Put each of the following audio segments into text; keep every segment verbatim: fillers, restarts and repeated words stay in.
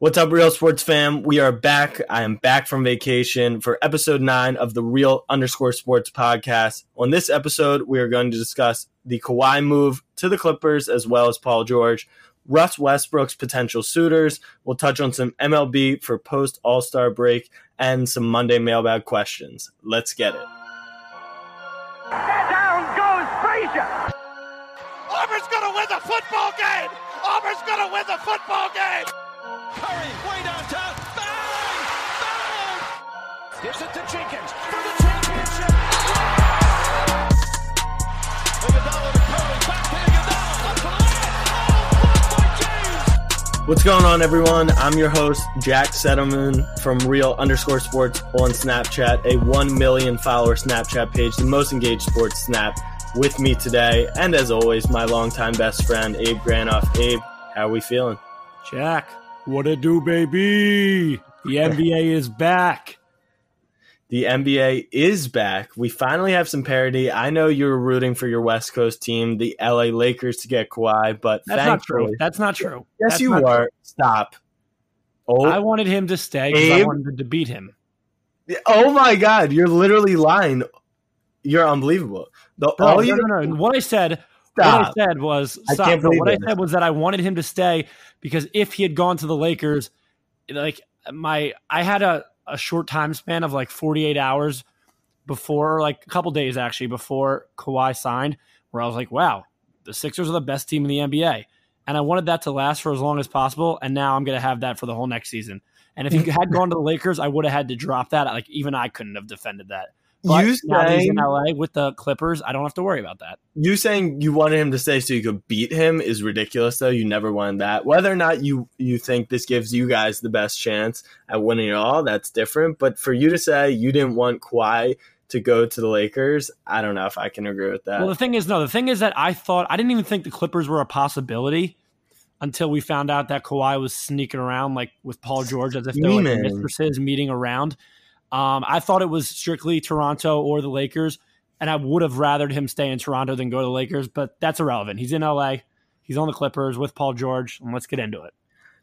What's up, Real Sports fam? We are back. I am back from vacation for episode nine of the Real underscore Sports podcast. On this episode, we are going to discuss the Kawhi move to the Clippers, as well as Paul George, Russ Westbrook's potential suitors. We'll touch on some M L B for post-All-Star break and some Monday mailbag questions. Let's get it. Down goes Frazier. Auburn's going to win the football game. Auburn's going to win the football game. Curry, way downtown, bang, bang! Gives it to Jenkins for the championship. Iguodala to Curry, back to Iguodala, that's the last. Oh, blocked by James. What's going on, everyone? I'm your host, Jack Settleman from Real underscore Sports on Snapchat, a one million follower Snapchat page, the most engaged sports snap. With me today, and as always, my longtime best friend, Abe Granoff. Abe, how are we feeling? Jack. What a do, baby. The N B A is back. The N B A is back. We finally have some parity. I know you were rooting for your West Coast team, the L A Lakers, to get Kawhi, but that's not true. That's not true. Yes, That's you are. True. Stop. Oh, I wanted him to stay because I wanted to beat him. Oh, my God. You're literally lying. You're unbelievable. The, no, all no, you- no, no. What I said... Stop. What I said was stop. I what I said was that I wanted him to stay because if he had gone to the Lakers, like my I had a, a short time span of like forty-eight hours before, like a couple days actually before Kawhi signed, where I was like, wow, the Sixers are the best team in the N B A. And I wanted that to last for as long as possible, and now I'm gonna have that for the whole next season. And if he had gone to the Lakers, I would have had to drop that. Like even I couldn't have defended that. But you now saying, he's in L A with the Clippers, I don't have to worry about that. You saying you wanted him to stay so you could beat him is ridiculous, though. You never wanted that. Whether or not you, you think this gives you guys the best chance at winning it all, that's different. But for you to say you didn't want Kawhi to go to the Lakers, I don't know if I can agree with that. Well, the thing is, no, the thing is that I thought – I didn't even think the Clippers were a possibility until we found out that Kawhi was sneaking around like with Paul George as if they were like mistresses meeting around. Um, I thought it was strictly Toronto or the Lakers, and I would have rathered him stay in Toronto than go to the Lakers, but that's irrelevant. He's in L A. He's on the Clippers with Paul George, and let's get into it.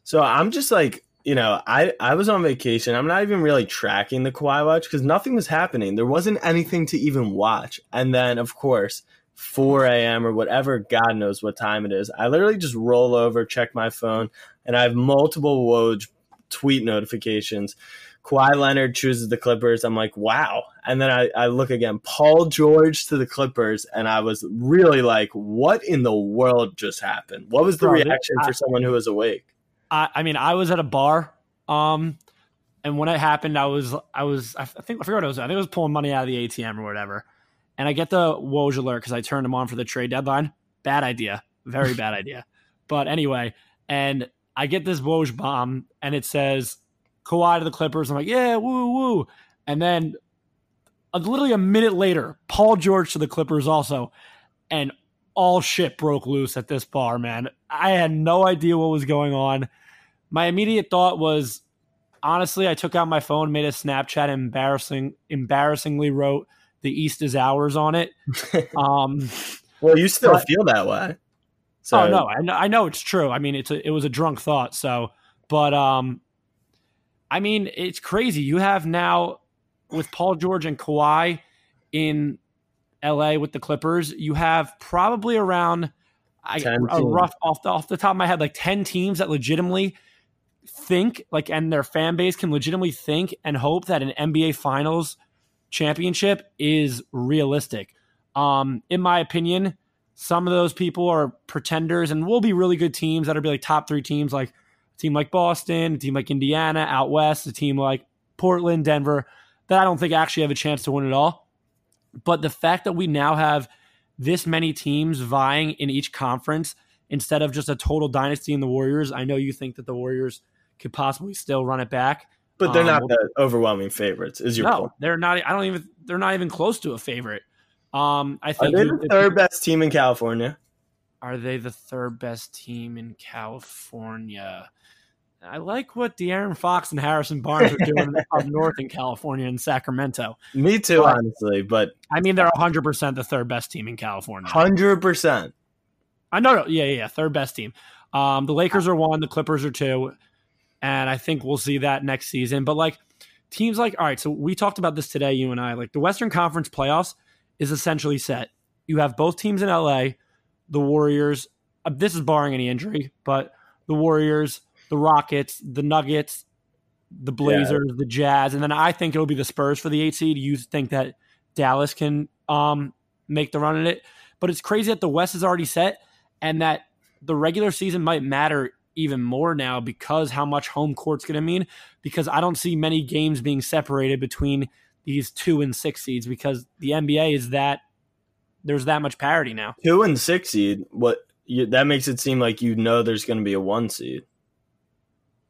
So I'm just like, you know, I, I was on vacation. I'm not even really tracking the Kawhi watch because nothing was happening. There wasn't anything to even watch. And then, of course, four a.m. or whatever, God knows what time it is, I literally just roll over, check my phone, and I have multiple Woj tweet notifications. Kawhi Leonard chooses the Clippers. I'm like, wow. And then I, I look again, Paul George to the Clippers, and I was really like, what in the world just happened? What was the reaction for someone who was awake? I, I mean, I was at a bar, um, and when it happened, I was, I was, I think I forgot what I was. I think I was pulling money out of the A T M or whatever, and I get the Woj alert because I turned him on for the trade deadline. Bad idea, very bad idea. But anyway, and I get this Woj bomb, and it says Kawhi to the Clippers. I'm like, yeah, woo, woo. And then uh, literally a minute later, Paul George to the Clippers also. And all shit broke loose at this bar, man. I had no idea what was going on. My immediate thought was, honestly, I took out my phone, made a Snapchat, embarrassing, embarrassingly wrote the East is ours on it. Um, well, you still but, feel that way. So. Oh, no, I know, I know it's true. I mean, it's a, it was a drunk thought. So, but, um, I mean, it's crazy. You have now, with Paul George and Kawhi in L A with the Clippers, you have probably around I, a rough off the, off the top of my head, like ten teams that legitimately think, like, and their fan base can legitimately think and hope that an N B A Finals championship is realistic. Um, in my opinion, some of those people are pretenders and will be really good teams that'll be like top three teams, like team like Boston, a team like Indiana, out west, a team like Portland, Denver, that I don't think actually have a chance to win it all. But the fact that we now have this many teams vying in each conference instead of just a total dynasty in the Warriors, I know you think that the Warriors could possibly still run it back. But they're um, not the overwhelming favorites, is your no, point? No, they're not. I don't even. They're not even close to a favorite. Um, I think. Are they the if, third best team in California? Are they the third best team in California? I like what De'Aaron Fox and Harrison Barnes are doing up north in California and Sacramento. Me too, but, honestly. But I mean, they're one hundred percent the third best team in California. one hundred percent. I know. No, yeah, yeah, third best team. Um, the Lakers are one. The Clippers are two. And I think we'll see that next season. But, like, teams like – all right, so we talked about this today, you and I. Like, the Western Conference playoffs is essentially set. You have both teams in L A, the Warriors uh, – this is barring any injury, but the Warriors – the Rockets, the Nuggets, the Blazers, yeah. the Jazz, and then I think it'll be the Spurs for the eight seed. You think that Dallas can um, make the run at it. But it's crazy that the West is already set and that the regular season might matter even more now because how much home court's going to mean, because I don't see many games being separated between these two and six seeds because the N B A is that there's that much parity now. Two and six seed, what you, that makes it seem like you know there's going to be a one seed.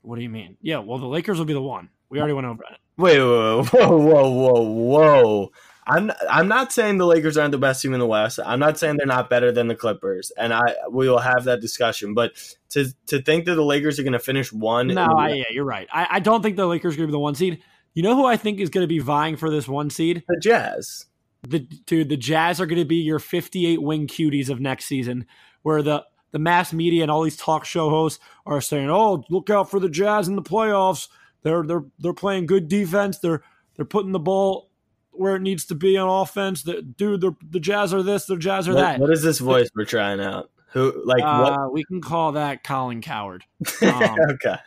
What do you mean? Yeah, well, the Lakers will be the one. We already went over it. Wait, whoa, whoa, whoa, whoa, whoa. I'm I'm not saying the Lakers aren't the best team in the West. I'm not saying they're not better than the Clippers, and I we will have that discussion. But to to think that the Lakers are going to finish one. No, I, yeah, you're right. I, I don't think the Lakers are going to be the one seed. You know who I think is going to be vying for this one seed? The Jazz. The Dude, the Jazz are going to be your fifty-eight wing cuties of next season, where the – the mass media and all these talk show hosts are saying, "Oh, look out for the Jazz in the playoffs. They're they're they're playing good defense. They're they're putting the ball where it needs to be on offense. The, dude, the the Jazz are this. The Jazz are what, that." What is this voice we're trying out? Who like uh, what? We can call that Colin Coward. Um, okay,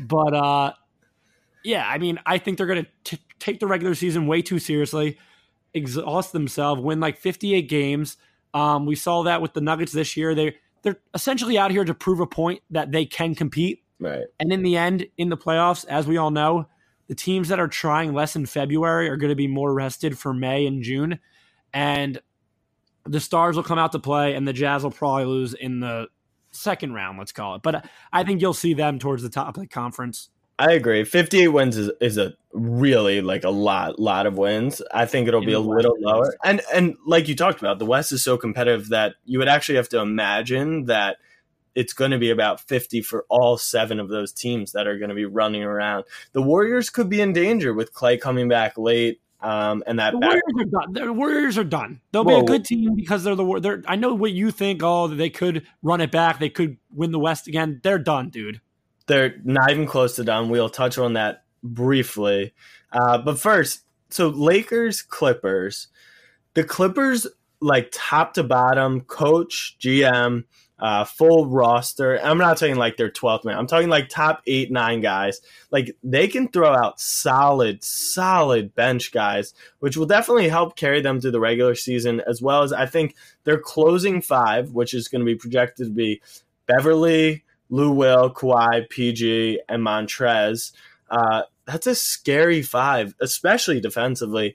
but uh, yeah, I mean, I think they're going to take the regular season way too seriously, exhaust themselves, win like fifty-eight games. Um, we saw that with the Nuggets this year. They They're essentially out here to prove a point that they can compete. Right. And in the end, in the playoffs, as we all know, the teams that are trying less in February are going to be more rested for May and June. And the Stars will come out to play, and the Jazz will probably lose in the second round, let's call it. But I think you'll see them towards the top of the conference. I agree. fifty-eight wins is, is a really like a lot, lot of wins. I think it'll be a little lower. And and like you talked about, the West is so competitive that you would actually have to imagine that it's going to be about fifty for all seven of those teams that are going to be running around. The Warriors could be in danger with Klay coming back late. Um, and that the Warriors back- are done. The Warriors are done. They'll Whoa. be a good team because they're the they're. I know what you think. Oh, they could run it back. They could win the West again. They're done, dude. They're not even close to done. We'll touch on that briefly. Uh, but first, so Lakers, Clippers. The Clippers, like top to bottom, coach, G M, uh, full roster. I'm not talking like their twelfth man. I'm talking like top eight, nine guys. Like they can throw out solid, solid bench guys, which will definitely help carry them through the regular season, as well as I think their closing five, which is going to be projected to be Beverly, Lou Will, Kawhi, P G, and Montrez. Uh, that's a scary five, especially defensively.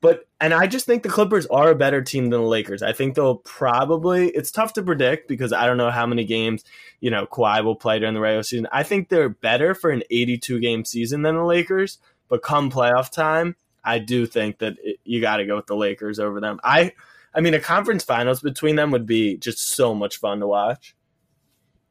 But and I just think the Clippers are a better team than the Lakers. I think they'll probably – it's tough to predict because I don't know how many games, you know, Kawhi will play during the regular season. I think they're better for an eighty-two game season than the Lakers. But come playoff time, I do think that it, you got to go with the Lakers over them. I, I mean, a conference finals between them would be just so much fun to watch.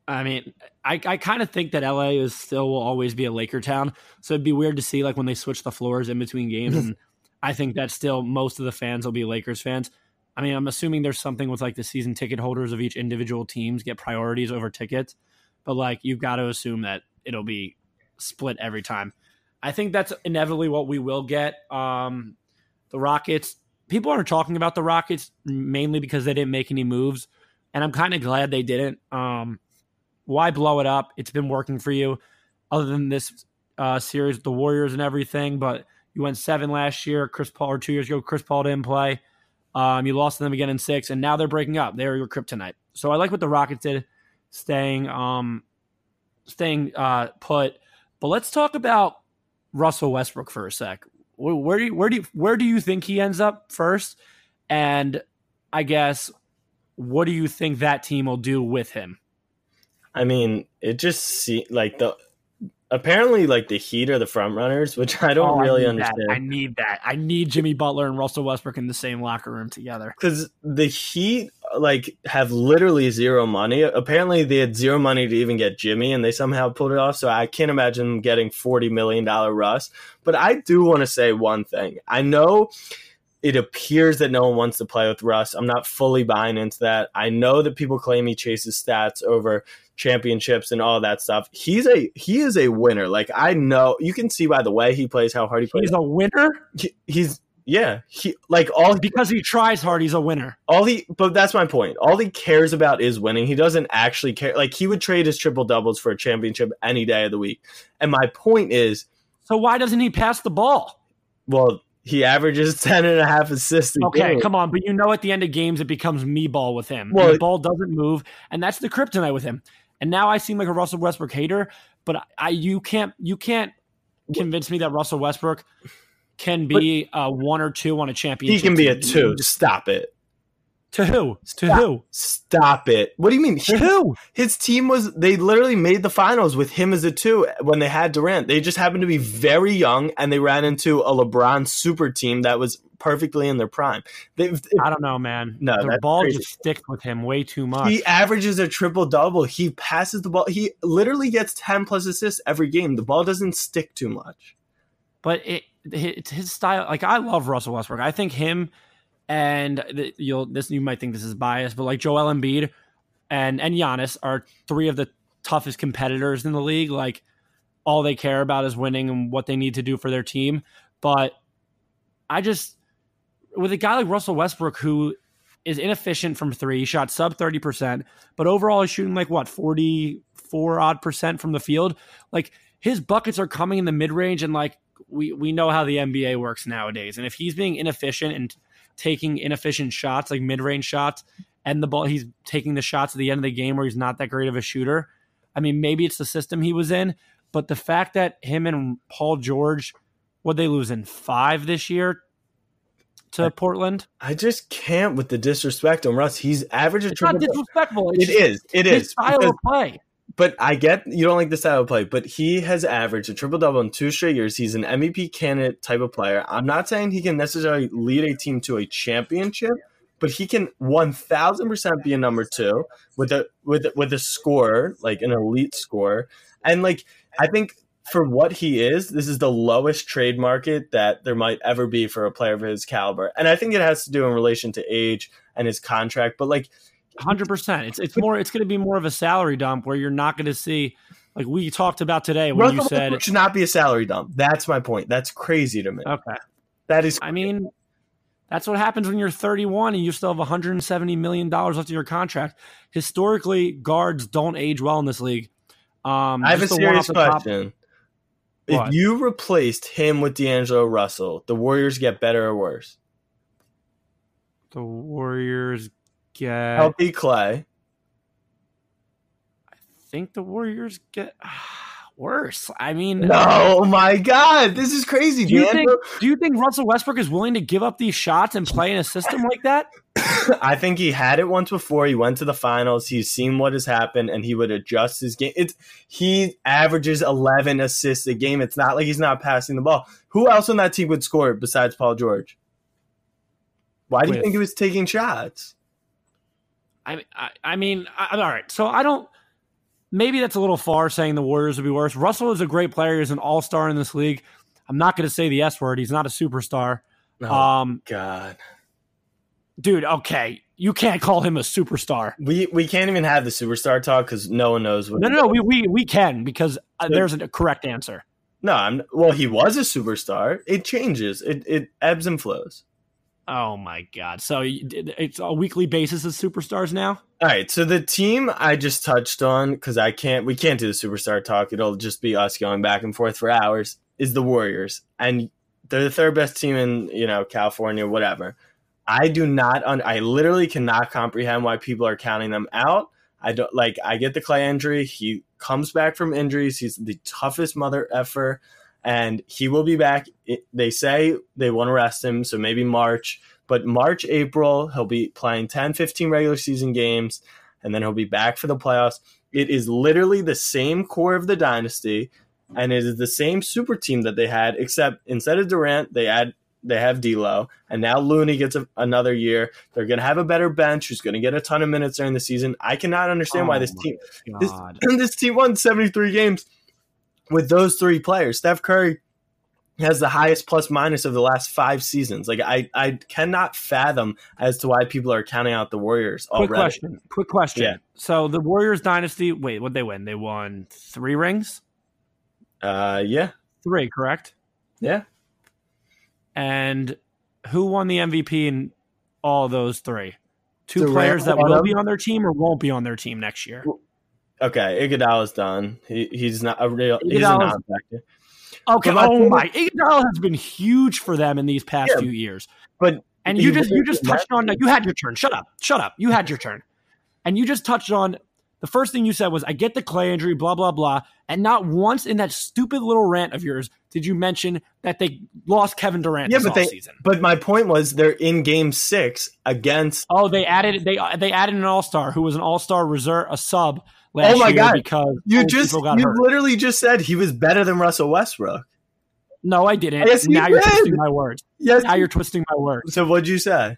I mean, I, I kind of think that L A is still will always be a Laker town. So it'd be weird to see like when they switch the floors in between games. And I think that still most of the fans will be Lakers fans. I mean, I'm assuming there's something with like the season ticket holders of each individual teams get priorities over tickets. But like you've got to assume that it'll be split every time. I think that's inevitably what we will get. Um, the Rockets, people are talking about the Rockets mainly because they didn't make any moves. And I'm kind of glad they didn't. Um, Why blow it up? It's been working for you other than this uh, series, the Warriors and everything. But you went seven last year, Chris Paul, or two years ago, Chris Paul didn't play. Um, you lost to them again in six, and now they're breaking up. They're your kryptonite. So I like what the Rockets did, staying um, staying uh, put. But let's talk about Russell Westbrook for a sec. Where, where, do you, where, do you, where do you think he ends up first? And I guess, what do you think that team will do with him? I mean, it just seems like the Apparently, like, the Heat are the front runners, which I don't oh, really I understand. That. I need that. I need Jimmy Butler and Russell Westbrook in the same locker room together. Because the Heat, like, have literally zero money. Apparently, they had zero money to even get Jimmy, and they somehow pulled it off. So I can't imagine them getting forty million dollars Russ. But I do want to say one thing. I know it appears that no one wants to play with Russ. I'm not fully buying into that. I know that people claim he chases stats over championships and all that stuff. He's a he is a winner. Like, I know you can see by the way he plays how hard he plays. He's a winner. He, he's yeah. He like all because he tries hard. He's a winner. All he but that's my point. All he cares about is winning. He doesn't actually care. Like, he would trade his triple doubles for a championship any day of the week. And my point is, so why doesn't he pass the ball? Well, he averages ten and a half assists. Okay, game. Come on. But you know, at the end of games, it becomes me ball with him. Well, the ball doesn't move, and that's the kryptonite with him. And now I seem like a Russell Westbrook hater, but I you can't you can't convince me that Russell Westbrook can be a one or two on a championship. He can be a two. Stop it. To who? Stop. To who? Stop it. What do you mean? To who? His team was, they literally made the finals with him as a two when they had Durant. They just happened to be very young, and they ran into a LeBron super team that was perfectly in their prime. They, if, I don't know, man. No, the ball crazy. Just sticks with him way too much. He averages a triple-double. He passes the ball. He literally gets ten-plus assists every game. The ball doesn't stick too much. But it, it his style. Like, I love Russell Westbrook. I think him... And you'll this you might think this is biased, but like Joel Embiid and and Giannis are three of the toughest competitors in the league. Like, all they care about is winning and what they need to do for their team. But I just with a guy like Russell Westbrook, who is inefficient from three, he shot sub thirty percent, but overall he's shooting like what forty-four odd percent from the field. Like, his buckets are coming in the mid range, and like we we know how the N B A works nowadays. And if he's being inefficient and taking inefficient shots, like mid-range shots, and the ball, he's taking the shots at the end of the game where he's not that great of a shooter. I mean, maybe it's the system he was in, but the fact that him and Paul George, what they lose in five this year to I, Portland? I just can't with the disrespect on Russ. He's average. It's not disrespectful. It's it just, is. It his is. Style because, of play. But I get you don't like the style of play, but he has averaged a triple-double in two straight years. He's an M V P candidate type of player. I'm not saying he can necessarily lead a team to a championship, but he can one thousand percent be a number two with a with with a scorer, like an elite scorer. And like I think for what he is, this is the lowest trade market that there might ever be for a player of his caliber. And I think it has to do in relation to age and his contract, but like one hundred percent. It's it's more. It's going to be more of a salary dump where you're not going to see, like we talked about today when Russell you said it should not be a salary dump. That's my point. That's crazy to me. Okay, that is. Crazy. I mean, that's what happens when you're thirty-one and you still have one hundred seventy million dollars left in your contract. Historically, guards don't age well in this league. Um, I have a serious question. If what? you replaced him with D'Angelo Russell, the Warriors get better or worse? The Warriors. Get, healthy Clay. I think the Warriors get uh, worse. I mean, no, oh my God, this is crazy. Do you, think, do you think Russell Westbrook is willing to give up these shots and play in a system like that? I think he had it once before. He went to the finals. He's seen what has happened, and he would adjust his game. It's he averages eleven assists a game. It's not like he's not passing the ball. Who else on that team would score besides Paul George? Why do With. you think he was taking shots? I I, I mean, I, all right. So I don't. Maybe that's a little far saying the Warriors would be worse. Russell is a great player. He's an all-star in this league. I'm not going to say the S word. He's not a superstar. Oh, um, God, dude. Okay, you can't call him a superstar. We we can't even have the superstar talk because no one knows what. No, no, no. We we we can because uh, there's a correct answer. No, I'm well. He was a superstar. It changes. It it ebbs and flows. Oh, my God. So it's a weekly basis of superstars now? All right. So the team I just touched on, because I can't, we can't do the superstar talk. It'll just be us going back and forth for hours, is the Warriors. And they're the third best team in, you know, California, whatever. I do not, un- I literally cannot comprehend why people are counting them out. I don't, like, I get the Clay injury. He comes back from injuries. He's the toughest mother effer. And he will be back. They say they want to rest him, so maybe March. But March, April, he'll be playing ten, fifteen regular season games, and then he'll be back for the playoffs. It is literally the same core of the dynasty. and it is the same super team that they had, except instead of Durant, they add they have D'Lo, and now Looney gets a, another year. They're going to have a better bench who's going to get a ton of minutes during the season. I cannot understand oh why this team this, this team won seventy-three games with those three players. Steph Curry has the highest plus minus of the last five seasons. Like I, I cannot fathom as to why people are counting out the Warriors already. Quick question. Quick question. Yeah. So the Warriors dynasty, wait, what'd they win? They won three rings? Uh, yeah. Three, correct? Yeah. And who won the M V P in all those three? Two Durant players that will be on their team or won't be on their team next year. Okay, Iguodala's done. He, he's not a real he's a non-factor. Okay. But oh my! Iguodala has been huge for them in these past yeah, few years. But and you just you just touched on you had your turn. Shut up! Shut up! You had your turn, and you just touched on the first thing you said was I get the Klay injury, blah blah blah, and not once in that stupid little rant of yours did you mention that they lost Kevin Durant yeah, this but offseason. But my point was they're in Game Six against. Oh, they added they they added an All Star who was an All Star reserve, a sub. Last oh my God! Because you just you hurt. literally just said he was better than Russell Westbrook. No, I didn't. Yes, now you're did. twisting my words. Yes, now you're twisting my words. So what'd you say?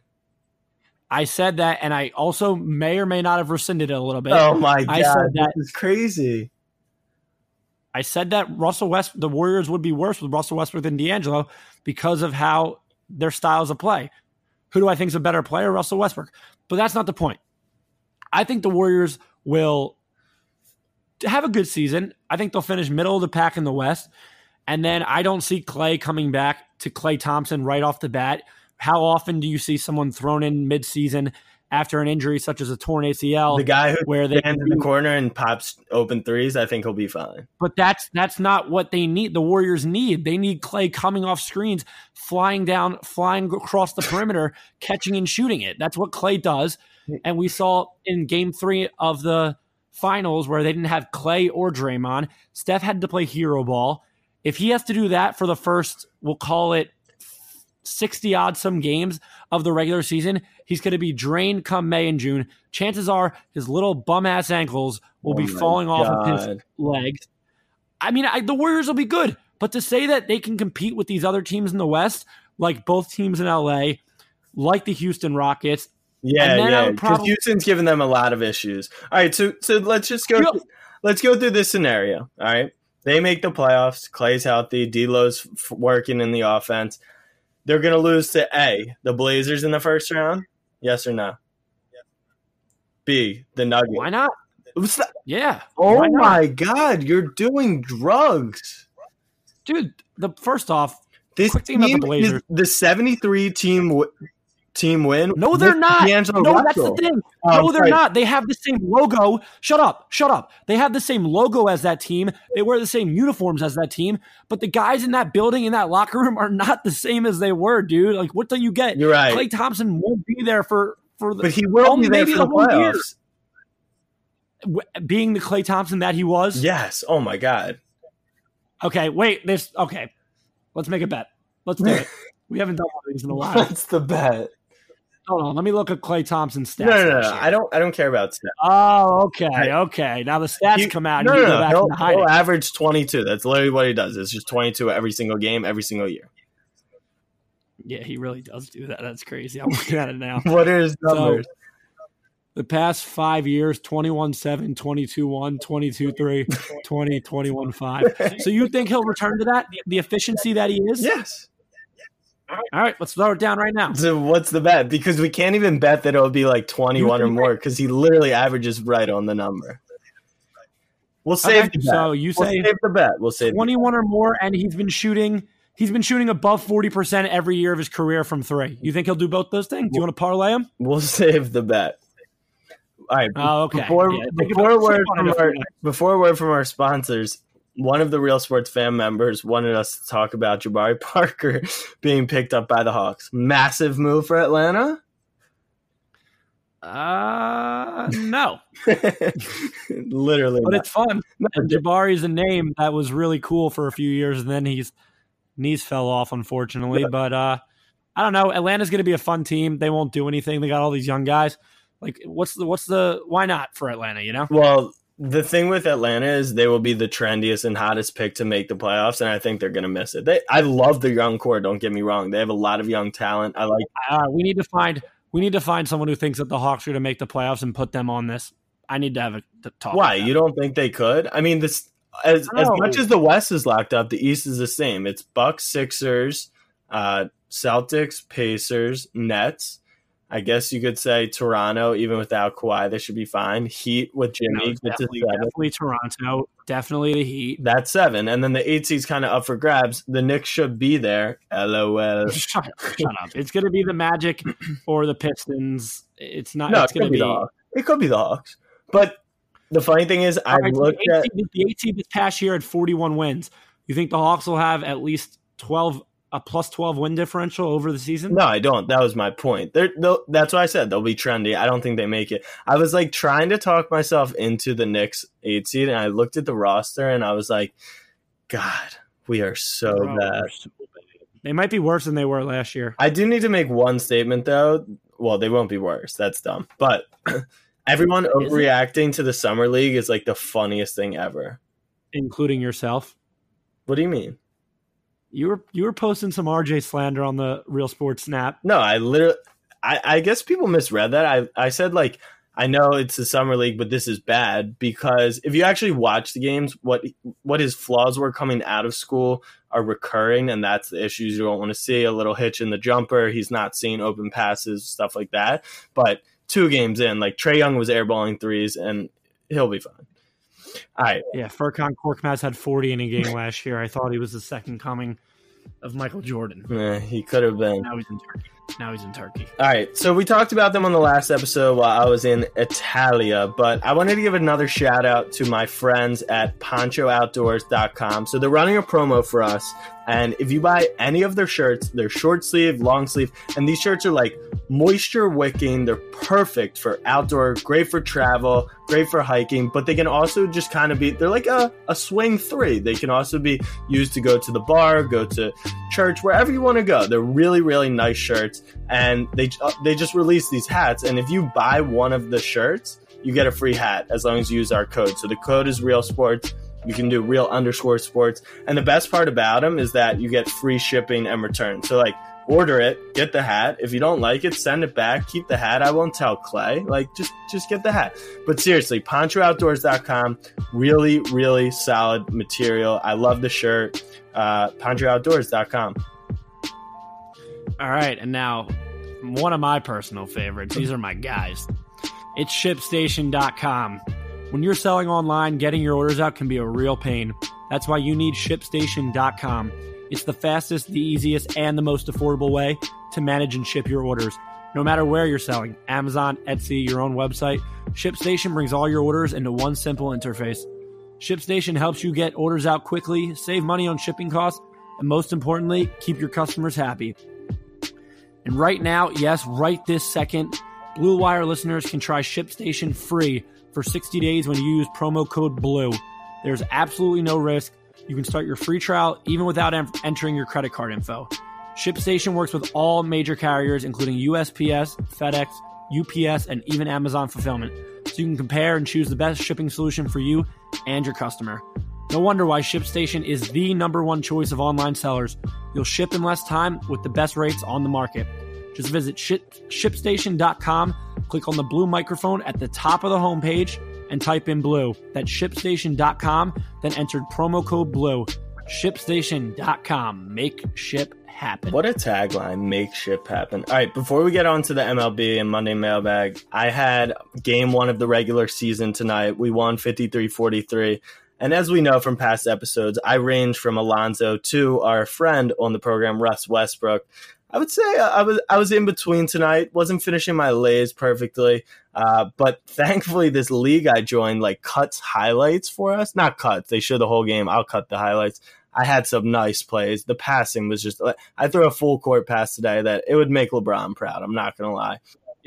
I said that, and I also may or may not have rescinded it a little bit. Oh my God! I said that this is crazy. I said that Russell West, the Warriors would be worse with Russell Westbrook than D'Angelo because of how their styles of play. Who do I think is a better player, Russell Westbrook? But that's not the point. I think the Warriors will. To have a good season. I think they'll finish middle of the pack in the West. And then I don't see Klay coming back to Klay Thompson right off the bat. How often do you see someone thrown in midseason after an injury such as a torn A C L? The guy who where they stands in the corner and pops open threes, I think he'll be fine. But that's that's not what they need. The Warriors need. They need Klay coming off screens, flying down, flying across the perimeter, catching and shooting it. That's what Klay does. And we saw in game three of the Finals where they didn't have Klay or Draymond. Steph had to play hero ball. If he has to do that for the first, we'll call it sixty-odd some games of the regular season, he's going to be drained come May and June. Chances are his little bum-ass ankles will oh be falling God. off of his legs. I mean, I, the Warriors will be good, but to say that they can compete with these other teams in the West, like both teams in L A, like the Houston Rockets, Yeah, yeah, because probably- Houston's given them a lot of issues. All right, so so let's just go through, let's go through this scenario. All right, they make the playoffs. Klay's healthy. D'Lo's f- working in the offense. They're gonna lose to A, the Blazers in the first round. Yes or no? Yeah. B, the Nuggets. Why not? Yeah. Oh my God, you're doing drugs, dude. The first off, this quick thing about the Blazers, the seventy-three team. W- Team win? No, they're not. D'Angelo no, Russell. That's the thing. No, um, they're sorry. not. They have the same logo. Shut up. Shut up. They have the same logo as that team. They wear the same uniforms as that team. But the guys in that building, in that locker room, are not the same as they were, dude. Like, what do you get? You're right. Klay Thompson won't be there for for the. But he will only be there for the playoffs. Being the Klay Thompson that he was. Yes. Oh my God. Okay. Wait. There's okay. Let's make a bet. Let's do it. We haven't done one of these in a while. That's the bet. Hold on, let me look at Klay Thompson's stats. No, no, no, I don't. I don't care about stats. Oh, okay, okay. Now the stats you, come out. No, and you no, go back no. He'll, he'll average twenty-two. That's literally what he does. It's just twenty-two every single game, every single year. Yeah, he really does do that. That's crazy. I'm looking at it now. What are his numbers? So, the past five years: twenty-one seven, twenty-two one, twenty-two three, twenty, twenty-one five. So you think he'll return to that? The, the efficiency that he is? Yes. All right. All right, let's throw it down right now. So what's the bet? Because we can't even bet that it'll be like twenty-one or more because he literally averages right on the number. We'll save okay, the bet. So you we'll say save the bet. We'll save twenty-one or more, and he's been shooting. He's been shooting above forty percent every year of his career from three. You think he'll do both those things? Do you want to parlay him? We'll save the bet. All right. Oh, okay. Before, yeah, before, a word from our, before a word from our sponsors, one of the Real Sports fan members wanted us to talk about Jabari Parker being picked up by the Hawks. Massive move for Atlanta? Uh, no. Literally. But not. It's fun. No, Jabari's a name that was really cool for a few years, and then his knees fell off, unfortunately. Yeah. But uh, I don't know. Atlanta's going to be a fun team. They won't do anything. They got all these young guys. Like, what's the, what's the, why not for Atlanta, you know? Well, the thing with Atlanta is they will be the trendiest and hottest pick to make the playoffs, and I think they're going to miss it. They, I love the young core. Don't get me wrong; they have a lot of young talent. I like. Uh, we need to find we need to find someone who thinks that the Hawks are to make the playoffs and put them on this. I need to have a to talk. Why you don't think they could? I mean, this as as much as the West is locked up, the East is the same. It's Bucks, Sixers, uh, Celtics, Pacers, Nets. I guess you could say Toronto, even without Kawhi, they should be fine. Heat with Jimmy. No, definitely, definitely Toronto. Definitely the Heat. That's seven. And then the eight seed's kind of up for grabs. The Knicks should be there. LOL. Shut up. Shut up. It's going to be the Magic or the Pistons. It's not. No, it's it going to be, be the Hawks. It could be the Hawks. But the funny thing is, I right, looked so the at – the eight seed this past year had forty-one wins. You think the Hawks will have at least twelve – a plus twelve win differential over the season? No, I don't. That was my point. They're, that's why I said they'll be trendy. I don't think they make it. I was like trying to talk myself into the Knicks eight seed, and I looked at the roster, and I was like, God, we are so oh, bad. So they might be worse than they were last year. I do need to make one statement, though. Well, they won't be worse. That's dumb. But everyone is overreacting it? to the Summer League is like the funniest thing ever. Including yourself? What do you mean? You were you were posting some R J slander on the Real Sports Snap. No, I literally I, I guess people misread that. I, I said, like, I know it's the Summer League, but this is bad because if you actually watch the games, what what his flaws were coming out of school are recurring, and that's the issues you don't want to see. A little hitch in the jumper. He's not seeing open passes, stuff like that. But two games in, like, Trae Young was airballing threes, and he'll be fine. All right. Yeah, Furkan Korkmaz had forty in a game last year. I thought he was the second coming of Michael Jordan. Yeah, he could have been. Now he's in Turkey. Now he's in Turkey. All right, so we talked about them on the last episode while I was in Italia, but I wanted to give another shout out to my friends at poncho outdoors dot com. So they're running a promo for us, and if you buy any of their shirts, they're short sleeve, long sleeve, and these shirts are like moisture wicking. They're perfect for outdoor, great for travel, great for hiking, but they can also just kind of be, they're like a, a swing three. They can also be used to go to the bar, go to church, wherever you want to go. They're really, really nice shirts. And they they just released these hats, and if you buy one of the shirts, you get a free hat as long as you use our code. So the code is Real Sports. You can do Real underscore Sports. And the best part about them is that you get free shipping and return. So like, order it, get the hat. If you don't like it, send it back. Keep the hat. I won't tell Clay. Like, just just get the hat. But seriously, poncho outdoors dot com. Really, really solid material. I love the shirt. Uh, poncho outdoors dot com. All right, and now one of my personal favorites. These are my guys. It's ship station dot com. When you're selling online, getting your orders out can be a real pain. That's why you need ship station dot com. It's the fastest, the easiest, and the most affordable way to manage and ship your orders. No matter where you're selling, Amazon, Etsy, your own website, ShipStation brings all your orders into one simple interface. ShipStation helps you get orders out quickly, save money on shipping costs, and most importantly, keep your customers happy. And right now, yes, right this second, Blue Wire listeners can try ShipStation free for sixty days when you use promo code BLUE. There's absolutely no risk. You can start your free trial even without em- entering your credit card info. ShipStation works with all major carriers, including U S P S, FedEx, U P S, and even Amazon Fulfillment. So you can compare and choose the best shipping solution for you and your customer. No wonder why ShipStation is the number one choice of online sellers. You'll ship in less time with the best rates on the market. Just visit ship, ship station dot com, click on the blue microphone at the top of the homepage, and type in BLUE. That's ship station dot com, then enter promo code BLUE. ship station dot com. Make ship happen. What a tagline. Make ship happen. All right, before we get on to the M L B and Monday Mailbag, I had game one of the regular season tonight. We won fifty-three forty-three. And as we know from past episodes, I range from Alonso to our friend on the program, Russ Westbrook. I would say I was I was in between tonight, wasn't finishing my lays perfectly, uh, but thankfully this league I joined like cuts highlights for us. Not cuts, they show the whole game. I'll cut the highlights. I had some nice plays. The passing was just – I threw a full court pass today that it would make LeBron proud. I'm not going to lie.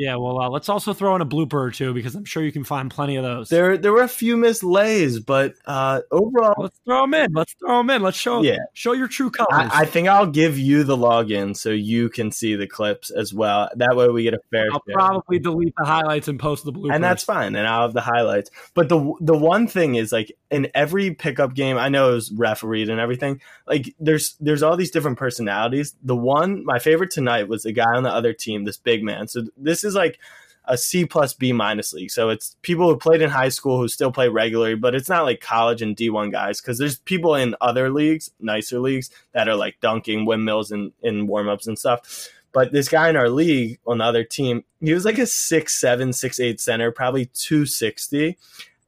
Yeah, well, uh, let's also throw in a blooper or two because I'm sure you can find plenty of those. There there were a few mislays, but uh, overall... Let's throw them in. Let's throw them in. Let's show yeah. show your true colors. I, I think I'll give you the login so you can see the clips as well. That way we get a fair I'll share. Probably delete the highlights and post the bloopers. And that's fine, and I'll have the highlights. But the the one thing is, like, in every pickup game, I know it was refereed and everything, like, there's there's all these different personalities. The one, my favorite tonight was the guy on the other team, this big man. So this is... is like a C plus B minus league. So it's people who played in high school who still play regularly, but it's not like college and D one guys, because there's people in other leagues, nicer leagues, that are like dunking windmills and in warm-ups and stuff. But this guy in our league on the other team, he was like a six seven, six eight center, probably two sixty.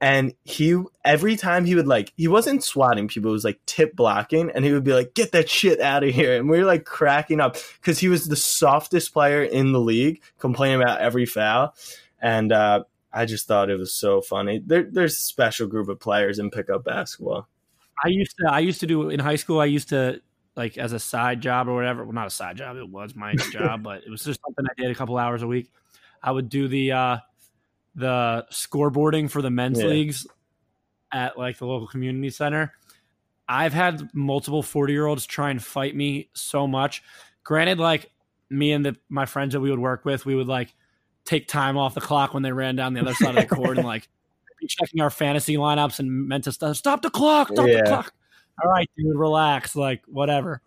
And he, every time he would like, he wasn't swatting people, it was like tip blocking. And he would be like, get that shit out of here. And we were like cracking up because he was the softest player in the league, complaining about every foul. And uh, I just thought it was so funny. There, there's a special group of players in pickup basketball. I used to, I used to do in high school, I used to like as a side job or whatever. Well, not a side job. It was my job, but it was just something I did a couple hours a week. I would do the, uh, the scoreboarding for the men's yeah. leagues at like the local community center. I've had multiple forty year olds try and fight me so much. Granted, like me and the, my friends that we would work with, we would like take time off the clock when they ran down the other side of the court and like be checking our fantasy lineups and meant to st- stop the clock, stop yeah. the clock. All right, dude, relax, like whatever.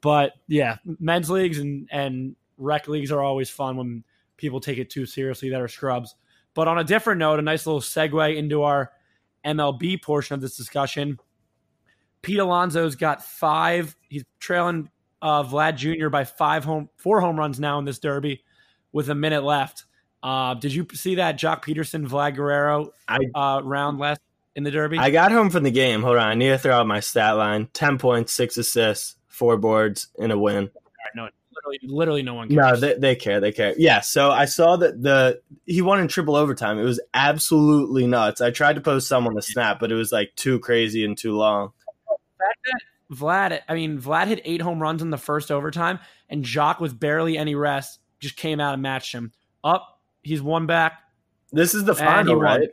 But yeah, men's leagues and, and rec leagues are always fun when people take it too seriously that are scrubs. But on a different note, a nice little segue into our M L B portion of this discussion. Pete Alonso's got five. He's trailing uh, Vlad Junior by five home, four home runs now in this derby with a minute left. Uh, did you see that Joc Pederson, Vlad Guerrero I, uh, round last in the derby? I got home from the game. Hold on. I need to throw out my stat line. ten points, six assists, four boards, and a win. No, Literally, literally no one cares. No, they, they care. They care. Yeah, so I saw that the he won in triple overtime. It was absolutely nuts. I tried to post some on the snap, but it was like too crazy and too long. Vlad, I mean, Vlad hit eight home runs in the first overtime, and Joc, with barely any rest, just came out and matched him. Up, he's one back. This is the final, right?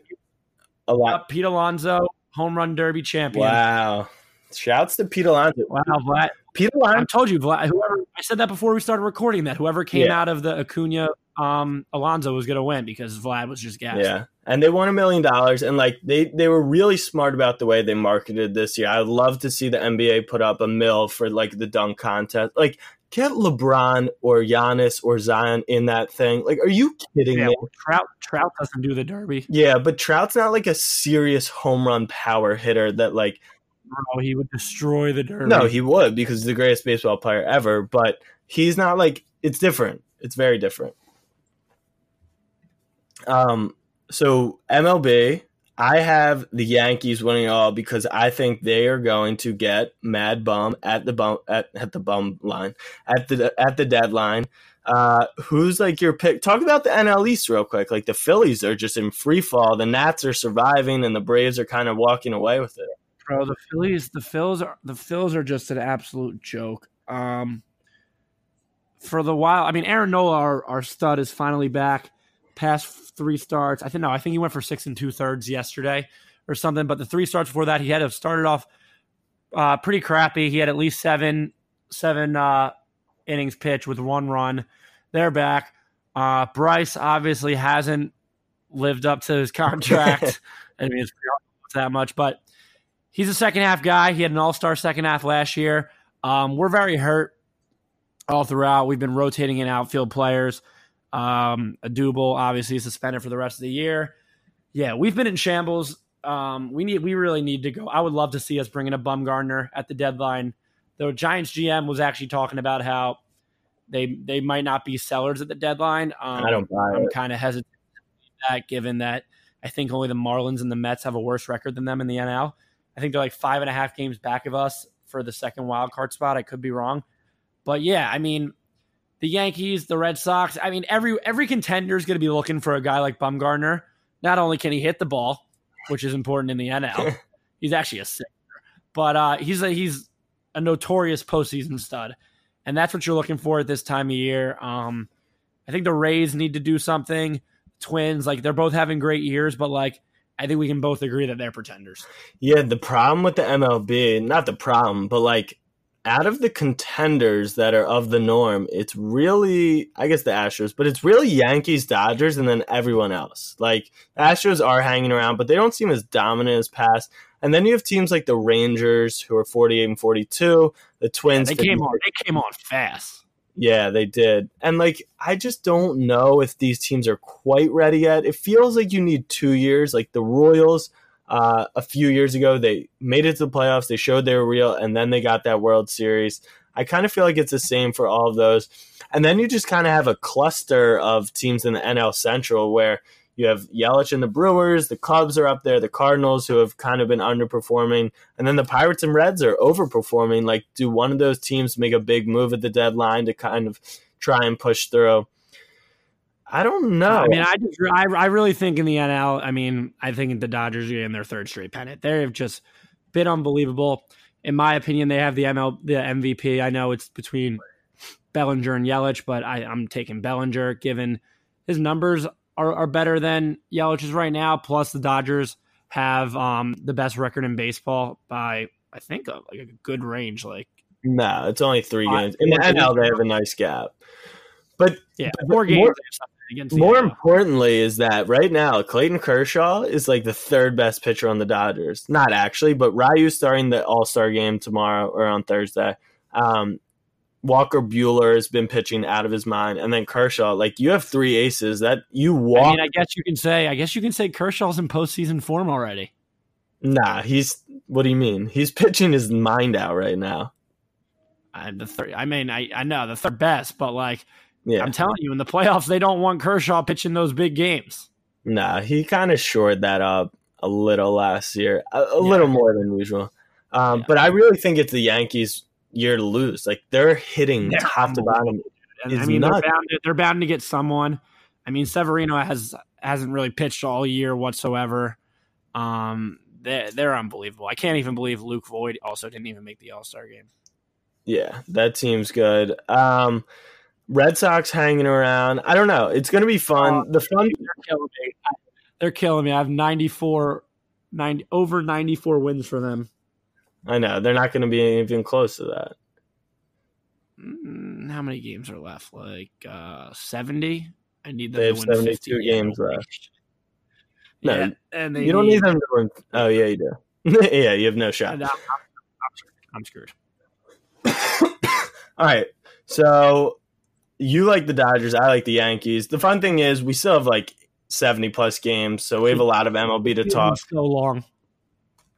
A lot. Up, Pete Alonso, home run derby champion. Wow. Shouts to Pete Alonso. Wow, Vlad. Pete Alonso. I told you, Vlad. Whoever I said that before we started recording that whoever came yeah. out of the Acuna um, Alonso was going to win because Vlad was just gassed. Yeah, and they won a million dollars, and like they they were really smart about the way they marketed this year. I would love to see the N B A put up a mill for like the dunk contest. Like, get LeBron or Giannis or Zion in that thing. Like, are you kidding yeah, me? Well, Trout, Trout doesn't do the derby. Yeah, but Trout's not like a serious home run power hitter that like. No, he would destroy the derby. No, he would because he's the greatest baseball player ever. But he's not like it's different. It's very different. Um. So M L B, I have the Yankees winning it all because I think they are going to get Mad Bum at the bum at, at the bum line at the at the deadline. Uh, who's like your pick? Talk about the N L East real quick. Like the Phillies are just in free fall. The Nats are surviving, and the Braves are kind of walking away with it. Bro, the Phillies, the Phils are the Phils are just an absolute joke. Um, for the while, I mean, Aaron Nola, our, our stud, is finally back. Past three starts, I think no, I think he went for six and two thirds yesterday or something. But the three starts before that, he had to have started off uh, pretty crappy. He had at least seven seven uh, innings pitched with one run. They're back. Uh, Bryce obviously hasn't lived up to his contract. I mean, it's that much, but. He's a second-half guy. He had an all-star second half last year. Um, we're very hurt all throughout. We've been rotating in outfield players. Um, Odubel, obviously, suspended for the rest of the year. Yeah, we've been in shambles. Um, we need, we really need to go. I would love to see us bring in a Bumgarner at the deadline. The Giants G M was actually talking about how they they might not be sellers at the deadline. Um, I don't buy it. I'm kind of hesitant to that, given that I think only the Marlins and the Mets have a worse record than them in the N L. I think they're like five and a half games back of us for the second wild card spot. I could be wrong. But, yeah, I mean, the Yankees, the Red Sox, I mean, every every contender is going to be looking for a guy like Bumgarner. Not only can he hit the ball, which is important in the N L, he's actually a singer, but uh, he's, a, he's a notorious postseason stud, and that's what you're looking for at this time of year. Um, I think the Rays need to do something. Twins, like, they're both having great years, but, like, I think we can both agree that they're pretenders. Yeah, the problem with the M L B, not the problem, but, like, out of the contenders that are of the norm, it's really, I guess the Astros, but it's really Yankees, Dodgers, and then everyone else. Like, Astros are hanging around, but they don't seem as dominant as past. And then you have teams like the Rangers, who are forty-eight and forty-two, the Twins. Yeah, they, came on, they came on fast. Yeah, they did. And, like, I just don't know if these teams are quite ready yet. It feels like you need two years. Like, the Royals, uh, a few years ago, they made it to the playoffs. They showed they were real, and then they got that World Series. I kind of feel like it's the same for all of those. And then you just kind of have a cluster of teams in the N L Central where you have Yelich and the Brewers. The Cubs are up there. The Cardinals, who have kind of been underperforming. And then the Pirates and Reds are overperforming. Like, do one of those teams make a big move at the deadline to kind of try and push through? I don't know. I mean, I just, I, I really think in the N L, I mean, I think the Dodgers are getting their third straight pennant. They have just been unbelievable. In my opinion, they have the M L, the M V P. I know it's between Bellinger and Yelich, but I, I'm taking Bellinger, given his numbers are, are better than Yelich's right now. Plus, the Dodgers have um, the best record in baseball by, I think, a, like a good range. Like, no, it's only three five, games. In the N L, they have a nice gap. But yeah, but more games. More, Against More Seattle. Importantly is that right now, Clayton Kershaw is like the third best pitcher on the Dodgers. Not actually, but Ryu's starting the All-Star game tomorrow or on Thursday. Um, Walker Buehler has been pitching out of his mind. And then Kershaw, like, you have three aces that you walk. I mean, I guess you can say, I guess you can say Kershaw's in postseason form already. Nah, he's, what do you mean? He's pitching his mind out right now. I, the third, I mean, I, I know the third best, but like, yeah. I'm telling you, in the playoffs, they don't want Kershaw pitching those big games. Nah, he kind of shored that up a little last year, a, a yeah. little more than usual. Um, yeah. But I really think it's the Yankees' year to lose. Like, they're hitting they're top to bottom. I mean, they're bound, to, they're bound to get someone. I mean, Severino has hasn't really pitched all year whatsoever. Um, they they're unbelievable. I can't even believe Luke Voit also didn't even make the All-Star game. Yeah, that team's good. Um, Red Sox hanging around. I don't know. It's going to be fun. The fun. They're killing me. They're killing me. I have ninety-four, ninety, over ninety-four wins for them. I know. They're not going to be even close to that. How many games are left? Like uh, seventy? I need them they to win fifty. They have seventy-two games left. No, yeah, and they you need... don't need them to win. Oh, yeah, you do. Yeah, you have no shot. I'm, I'm, I'm screwed. All right. So... you like the Dodgers. I like the Yankees. The fun thing is we still have like seventy-plus games, so we have a lot of M L B to talk. So long.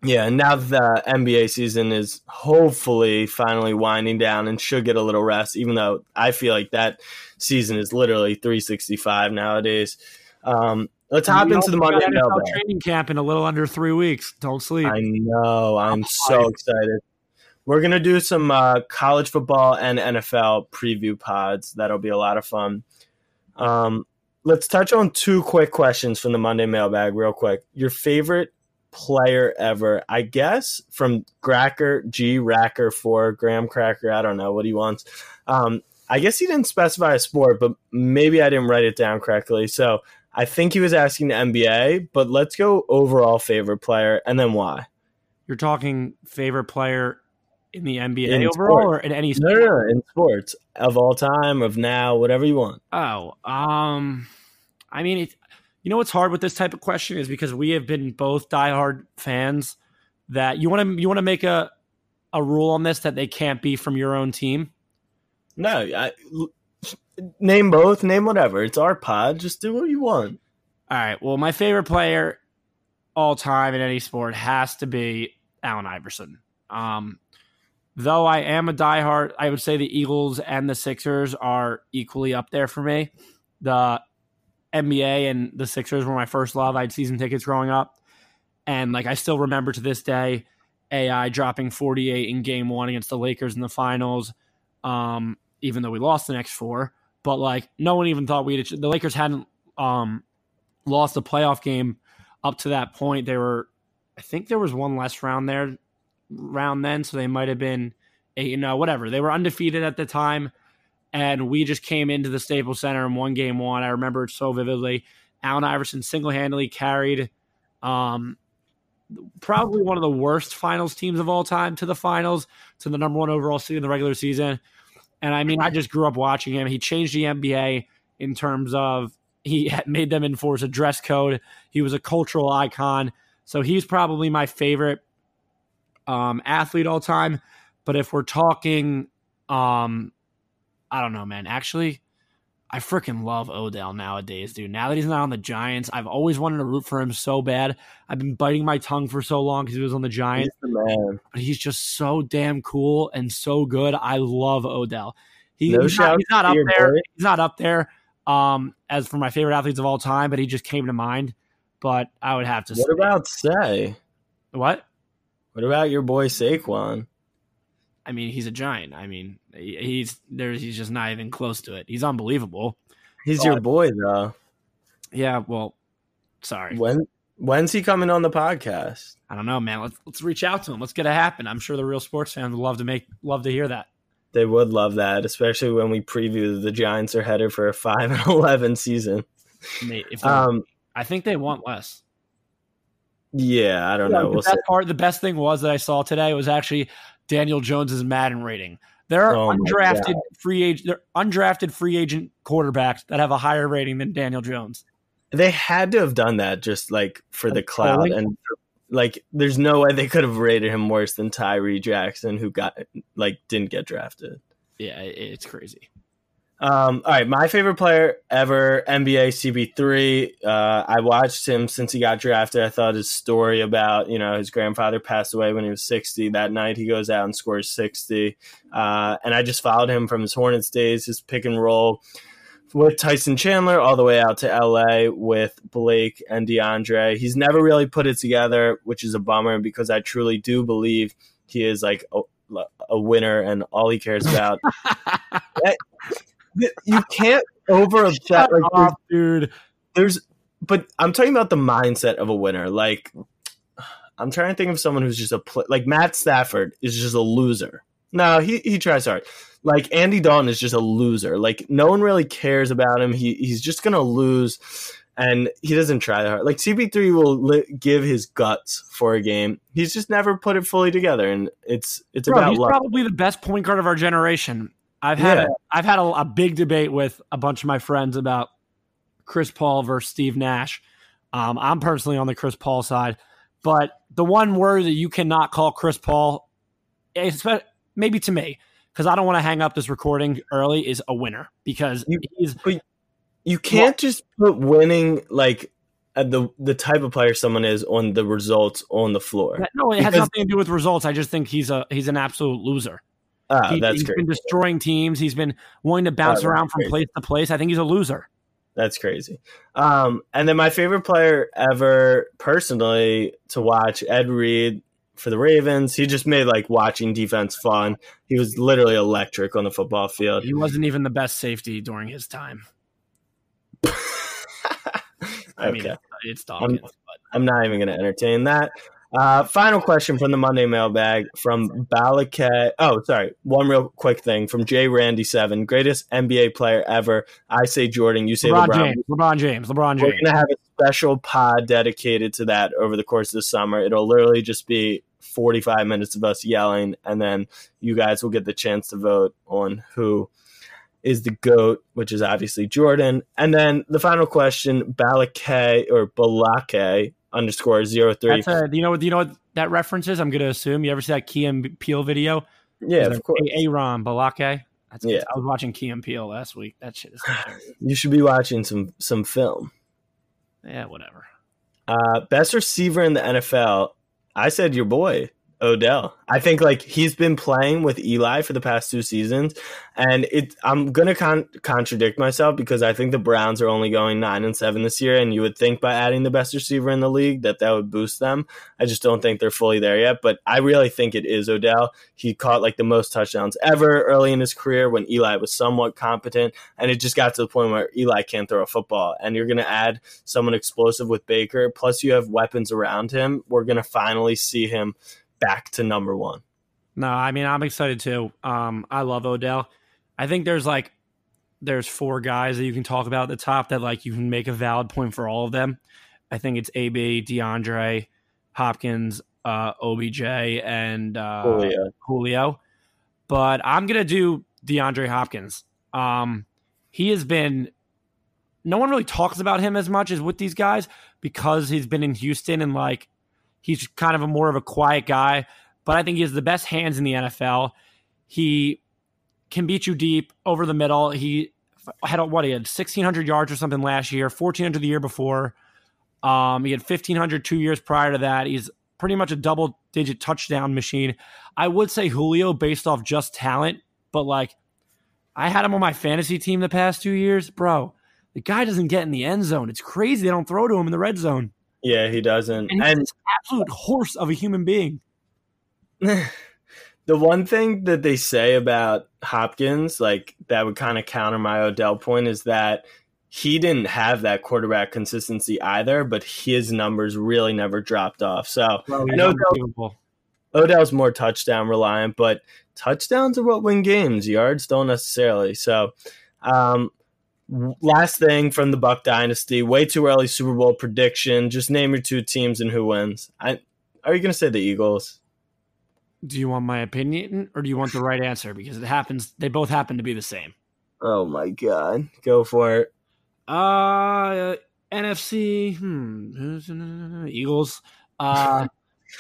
Yeah, and now the N B A season is hopefully finally winding down and should get a little rest, even though I feel like that season is literally three sixty-five nowadays. Um, let's hop we into the Monday Night Football training camp in a little under three weeks. Don't sleep. I know. I'm so excited. We're going to do some uh, college football and N F L preview pods. That'll be a lot of fun. Um, let's touch on two quick questions from the Monday mailbag real quick. Your favorite player ever, I guess, from Gracker, G. Racker for Graham Cracker. I don't know what he wants. Um, I guess he didn't specify a sport, but maybe I didn't write it down correctly. So I think he was asking the N B A, but let's go overall favorite player and then why. You're talking favorite player in the N B A in overall sports. Or in any sport? No, no, no, in sports of all time, of now, whatever you want. Oh, um, I mean, it, you know what's hard with this type of question is because we have been both diehard fans that you want to you want to make a a rule on this that they can't be from your own team. No, I, name both, name whatever. It's our pod. Just do what you want. All right. Well, my favorite player all time in any sport has to be Allen Iverson. Um. Though I am a diehard, I would say the Eagles and the Sixers are equally up there for me. The N B A and the Sixers were my first love. I had season tickets growing up. And, like, I still remember to this day A I dropping forty-eight in game one against the Lakers in the finals, um, even though we lost the next four. But, like, no one even thought we'd – the Lakers hadn't um, lost a playoff game up to that point. They were – I think there was one less round there. round then, so they might have been eight and oh, whatever. They were undefeated at the time, and we just came into the Staples Center and won game one. I remember it so vividly. Allen Iverson single-handedly carried um, probably one of the worst finals teams of all time to the finals, to the number one overall seed in the regular season. And, I mean, I just grew up watching him. He changed the N B A in terms of he had made them enforce a dress code. He was a cultural icon. So he's probably my favorite um, athlete all time. But if we're talking, um, I don't know, man. Actually, I freaking love Odell nowadays, dude. Now that he's not on the Giants, I've always wanted to root for him so bad. I've been biting my tongue for so long because he was on the Giants. He's the man. But he's just so damn cool and so good. I love Odell. He, no he's, not, he's not up there. Boy. He's not up there um, as for my favorite athletes of all time, but he just came to mind. But I would have to what say. What about say? What? What about your boy Saquon? I mean, he's a Giant. I mean, he's there. He's just not even close to it. He's unbelievable. He's but, your boy, though. Yeah. Well, sorry. When when's he coming on the podcast? I don't know, man. Let's let's reach out to him. Let's get it happen. I'm sure the real sports fans would love to make love to hear that. They would love that, especially when we preview the Giants are headed for a five and eleven season. Mate, if um, I think they want less. Yeah, I don't yeah, know. The we'll best part, the best thing was that I saw today was actually Daniel Jones' Madden rating. There are oh undrafted free agent, there are undrafted free agent quarterbacks that have a higher rating than Daniel Jones. They had to have done that just like for the cloud, and like there's no way they could have rated him worse than Tyree Jackson, who got like didn't get drafted. Yeah, it's crazy. Um, all right, my favorite player ever, N B A C B three. Uh, I watched him since he got drafted. I thought his story about, you know, his grandfather passed away when he was sixty. That night he goes out and scores sixty. Uh, and I just followed him from his Hornets days, his pick and roll with Tyson Chandler all the way out to L A with Blake and DeAndre. He's never really put it together, which is a bummer because I truly do believe he is like a, a winner and all he cares about. that, You can't over upset, like, off, dude. There's, but I'm talking about the mindset of a winner. Like, I'm trying to think of someone who's just a play, like Matt Stafford is just a loser. No, he he tries hard. Like Andy Dalton is just a loser. Like no one really cares about him. He he's just gonna lose, and he doesn't try that hard. Like C B three will li- give his guts for a game. He's just never put it fully together, and it's it's Bro, about he's luck. Probably the best point guard of our generation. I've had yeah. a, I've had a, a big debate with a bunch of my friends about Chris Paul versus Steve Nash. Um, I'm personally on the Chris Paul side, but the one word that you cannot call Chris Paul, maybe to me, because I don't want to hang up this recording early, is a winner. Because you, he's you can't well, just put winning like the the type of player someone is on the results on the floor. No, it has because, nothing to do with results. I just think he's a he's an absolute loser. Oh, he, that's he's crazy. Been destroying teams. He's been wanting to bounce oh, around from crazy. place to place. I think he's a loser. That's crazy. Um, and then my favorite player ever, personally, to watch, Ed Reed for the Ravens. He just made like watching defense fun. He was literally electric on the football field. He wasn't even the best safety during his time. I mean, okay. it's, it's Dawkins. I'm, I'm not even going to entertain that. Uh, final question from the Monday mailbag from Balakay. Oh, sorry. One real quick thing from J Randy seven. Greatest N B A player ever. I say Jordan. You say LeBron. LeBron James. LeBron James. LeBron James. We're gonna have a special pod dedicated to that over the course of the summer. It'll literally just be forty-five minutes of us yelling, and then you guys will get the chance to vote on who is the GOAT, which is obviously Jordan. And then the final question, Balakay or Balakay. Underscore zero three. A, you know what? You know what that reference is. I'm going to assume you ever see that Key and Peele video. Yeah, of course. Aaron Balake. That's yeah. I was watching Key and Peele last week. That shit is. You should be watching some some film. Yeah, whatever. Uh, best receiver in the N F L. I said your boy Odell. I think like he's been playing with Eli for the past two seasons, and it. I'm gonna con- contradict myself because I think the Browns are only going nine and seven this year, and you would think by adding the best receiver in the league that that would boost them. I just don't think they're fully there yet, but I really think it is Odell. He caught like the most touchdowns ever early in his career when Eli was somewhat competent, and it just got to the point where Eli can't throw a football, and you're gonna add someone explosive with Baker, plus you have weapons around him. We're gonna finally see him back to number one. No, I mean, I'm excited too. Um, I love Odell. I think there's like there's four guys that you can talk about at the top that like you can make a valid point for all of them. I think it's A B, DeAndre, Hopkins, uh, O B J, and uh, Julio. Julio. But I'm going to do DeAndre Hopkins. Um, he has been – no one really talks about him as much as with these guys because he's been in Houston and, like, he's kind of a more of a quiet guy. But I think he has the best hands in the N F L. He can beat you deep over the middle. He had, what, he had sixteen hundred yards or something last year, fourteen hundred the year before. Um, he had fifteen hundred two years prior to that. He's pretty much a double-digit touchdown machine. I would say Julio based off just talent, but, like, I had him on my fantasy team the past two years. Bro, the guy doesn't get in the end zone. It's crazy they don't throw to him in the red zone. Yeah, he doesn't. And he's an absolute horse of a human being. The one thing that they say about Hopkins, like, that would kind of counter my Odell point is that he didn't have that quarterback consistency either, but his numbers really never dropped off. So well, I know Odell, Odell's more touchdown reliant, but touchdowns are what win games. Yards don't necessarily. So um, last thing from the Buck Dynasty, way too early Super Bowl prediction. Just name your two teams and who wins. I, are you going to say the Eagles? Do you want my opinion or do you want the right answer? Because it happens. They both happen to be the same. Oh, my God. Go for it. Uh, N F C, hmm, Eagles. Uh,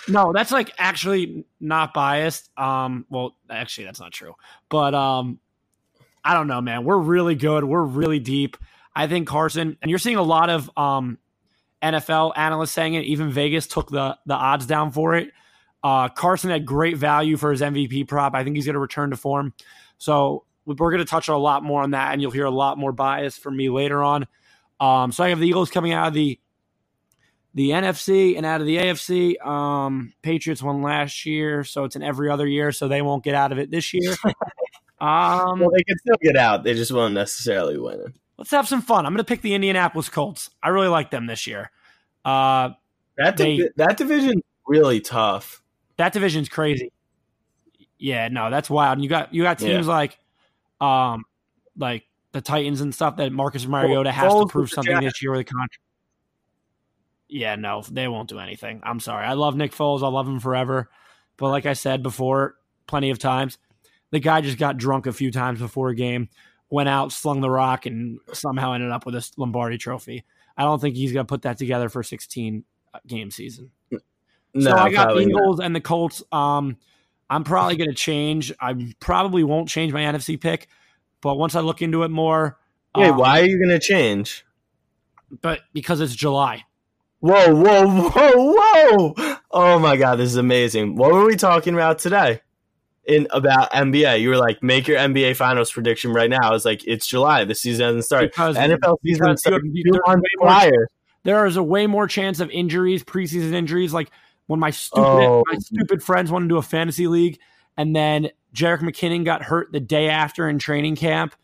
no, that's like actually not biased. Um, well, actually that's not true, but, um, I don't know, man, we're really good. We're really deep. I think Carson, and you're seeing a lot of, um, N F L analysts saying it, even Vegas took the, the odds down for it. Uh, Carson had great value for his M V P prop. I think he's going to return to form. So, we're going to touch on a lot more on that, and you'll hear a lot more bias from me later on. Um, so I have the Eagles coming out of the the N F C and out of the A F C. Um, Patriots won last year, so it's in every other year, so they won't get out of it this year. Um, well, they can still get out. They just won't necessarily win it. Let's have some fun. I'm going to pick the Indianapolis Colts. I really like them this year. Uh, that, they, div- that division's really tough. That division's crazy. Yeah, no, that's wild. And you got, you got teams yeah. like – Um, like the Titans and stuff that Marcus Mariota has Foles to prove something this year with a contract. Yeah, no, they won't do anything. I'm sorry. I love Nick Foles. I love him forever. But like I said before, plenty of times, the guy just got drunk a few times before a game, went out, slung the rock, and somehow ended up with a Lombardi trophy. I don't think he's going to put that together for sixteen game season. No, so I got the Eagles not. and the Colts. Um, I'm probably going to change. I probably won't change my N F C pick, but once I look into it more. Wait, um, why are you going to change? But because it's July. Whoa, whoa, whoa, whoa. Oh, my God. This is amazing. What were we talking about today in about N B A? You were like, make your N B A finals prediction right now. I was like, it's July. The season hasn't started. Because N F L season started. There is a way more chance of injuries, preseason injuries, like when my stupid oh. my stupid friends wanted to do a fantasy league, and then Jerick McKinnon got hurt the day after in training camp.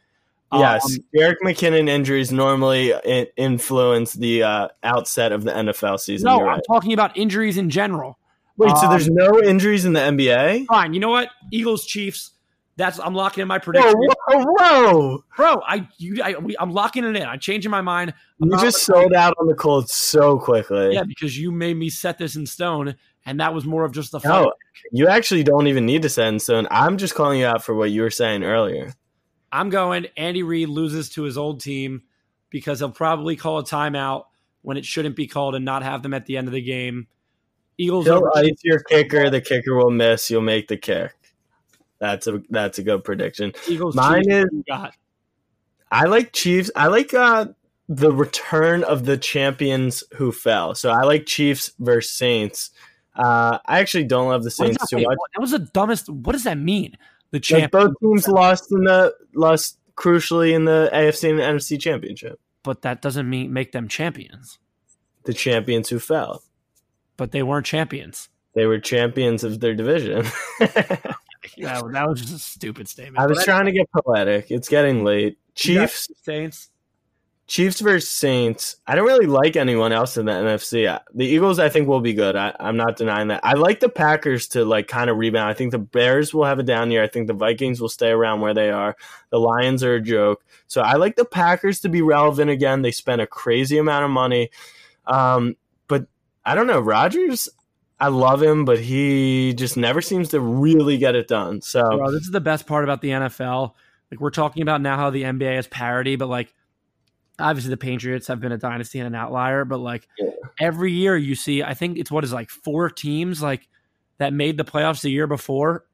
Yes, um, Jerick McKinnon injuries normally in- influence the uh, outset of the N F L season. No, right. I'm talking about injuries in general. Wait, um, so there's no injuries in the N B A? Fine, you know what? Eagles, Chiefs. That's I'm locking in my prediction. Whoa, whoa, whoa. Bro, I, you, I, we, I'm locking it in. I'm changing my mind. I'm you just sold out on the Colts so quickly. Yeah, because you made me set this in stone, and that was more of just the fight. No, you actually don't even need to set in stone. I'm just calling you out for what you were saying earlier. I'm going Andy Reid loses to his old team because he'll probably call a timeout when it shouldn't be called and not have them at the end of the game. Eagles He'll ice your kicker. The kicker will miss. You'll make the kick. That's a that's a good prediction. Eagles, Mine Chiefs, is God. I like Chiefs. I like uh, the return of the champions who fell. So I like Chiefs versus Saints. Uh, I actually don't love the Saints too much. That was the dumbest. What does that mean? The champions. Like both teams lost in the lost crucially in the A F C and the N F C championship. But that doesn't mean make them champions. The champions who fell. But they weren't champions. They were champions of their division. Yeah, that was just a stupid statement. I was but trying anyway. to get poetic. It's getting late. Chiefs, Saints. Chiefs versus Saints. I don't really like anyone else in the N F C. The Eagles, I think, will be good. I, I'm not denying that. I like the Packers to like kind of rebound. I think the Bears will have a down year. I think the Vikings will stay around where they are. The Lions are a joke. So I like the Packers to be relevant again. They spent a crazy amount of money. Um, but I don't know. Rodgers, I love him, but he just never seems to really get it done. So Bro, this is the best part about the N F L. Like we're talking about now how the N B A is parity, but like, obviously, the Patriots have been a dynasty and an outlier, but like yeah. every year you see, I think it's what is like four teams like that made the playoffs the year before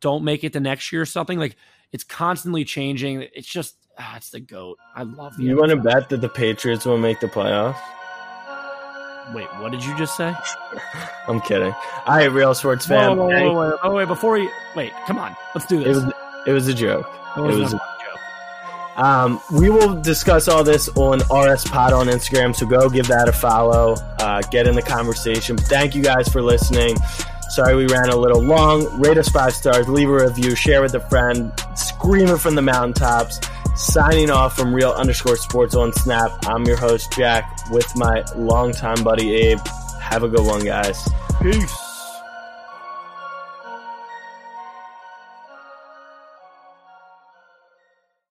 don't make it the next year or something. Like it's constantly changing. It's just, ah, it's the GOAT. I love the you. You want to bet that the Patriots will make the playoffs? Wait, what did you just say? I'm kidding. All right, Real Sports fan. Whoa, whoa, whoa, whoa, whoa. Oh, wait, before we, wait, come on. Let's do this. It was, it was a joke. It was, it was a joke. Um, we will discuss all this on R S Pod on Instagram, so go give that a follow. Uh, get in the conversation. Thank you guys for listening. Sorry we ran a little long. Rate us five stars, leave a review, share with a friend, scream it from the mountaintops. Signing off from Real underscore Sports on Snap. I'm your host, Jack, with my longtime buddy, Abe. Have a good one, guys. Peace.